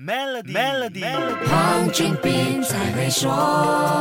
Melody， 黄俊斌才会说。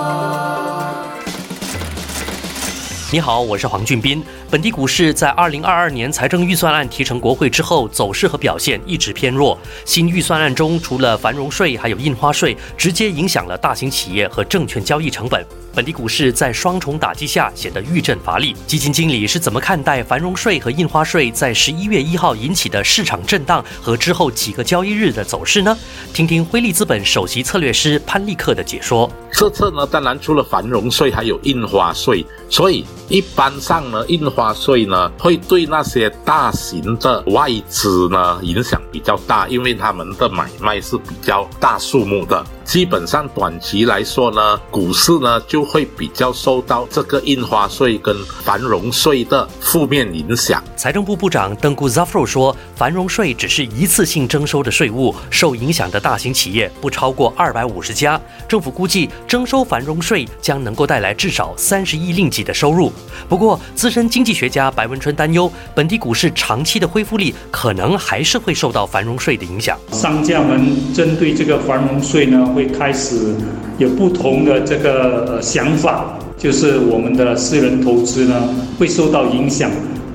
你好，我是黄俊斌。本地股市在2022年财政预算案提呈国会之后，走势和表现一直偏弱。新预算案中，除了繁荣税还有印花税，直接影响了大型企业和证券交易成本。本地股市在双重打击下显得愈振乏力。基金经理是怎么看待繁荣税和印花税在11月1号引起的市场震荡和之后几个交易日的走势呢？听听辉利资本首席策略师潘立克的解说。这次呢，当然除了繁荣税还有印花税，所以一般上呢，印花税呢会对那些大型的外资呢影响比较大，因为他们的买卖是比较大数目的。基本上短期来说呢，股市呢就会比较受到这个印花税跟繁荣税的负面影响。财政部部长登古扎夫说，繁荣税只是一次性征收的税务，受影响的大型企业不超过250家。政府估计征收繁荣税将能够带来至少30亿令吉的收入。不过，资深经济学家白文春担忧，本地股市长期的恢复力可能还是会受到繁荣税的影响。商家们针对这个繁荣税呢，会开始有不同的这个想法，就是我们的私人投资呢会受到影响。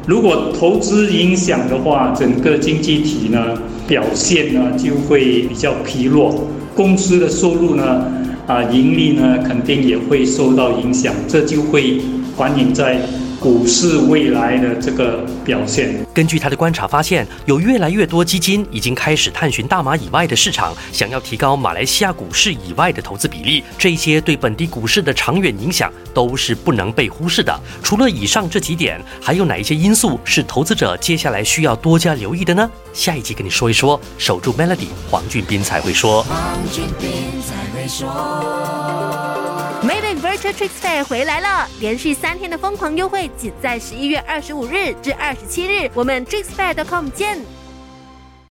如果投资影响的话，整个经济体呢表现呢就会比较疲弱，公司的收入呢盈利呢肯定也会受到影响，这就会反映在股市未来的这个表现。根据他的观察发现，有越来越多基金已经开始探寻大马以外的市场，想要提高马来西亚股市以外的投资比例。这些对本地股市的长远影响都是不能被忽视的。除了以上这几点，还有哪一些因素是投资者接下来需要多加留意的呢？下一集跟你说一说。守住 Melody， 黄俊斌才会说。Maybank Virtual Trixfair 回来了，连续3天的疯狂优惠，仅在11月25日至27日，我们 trixfair.com 见。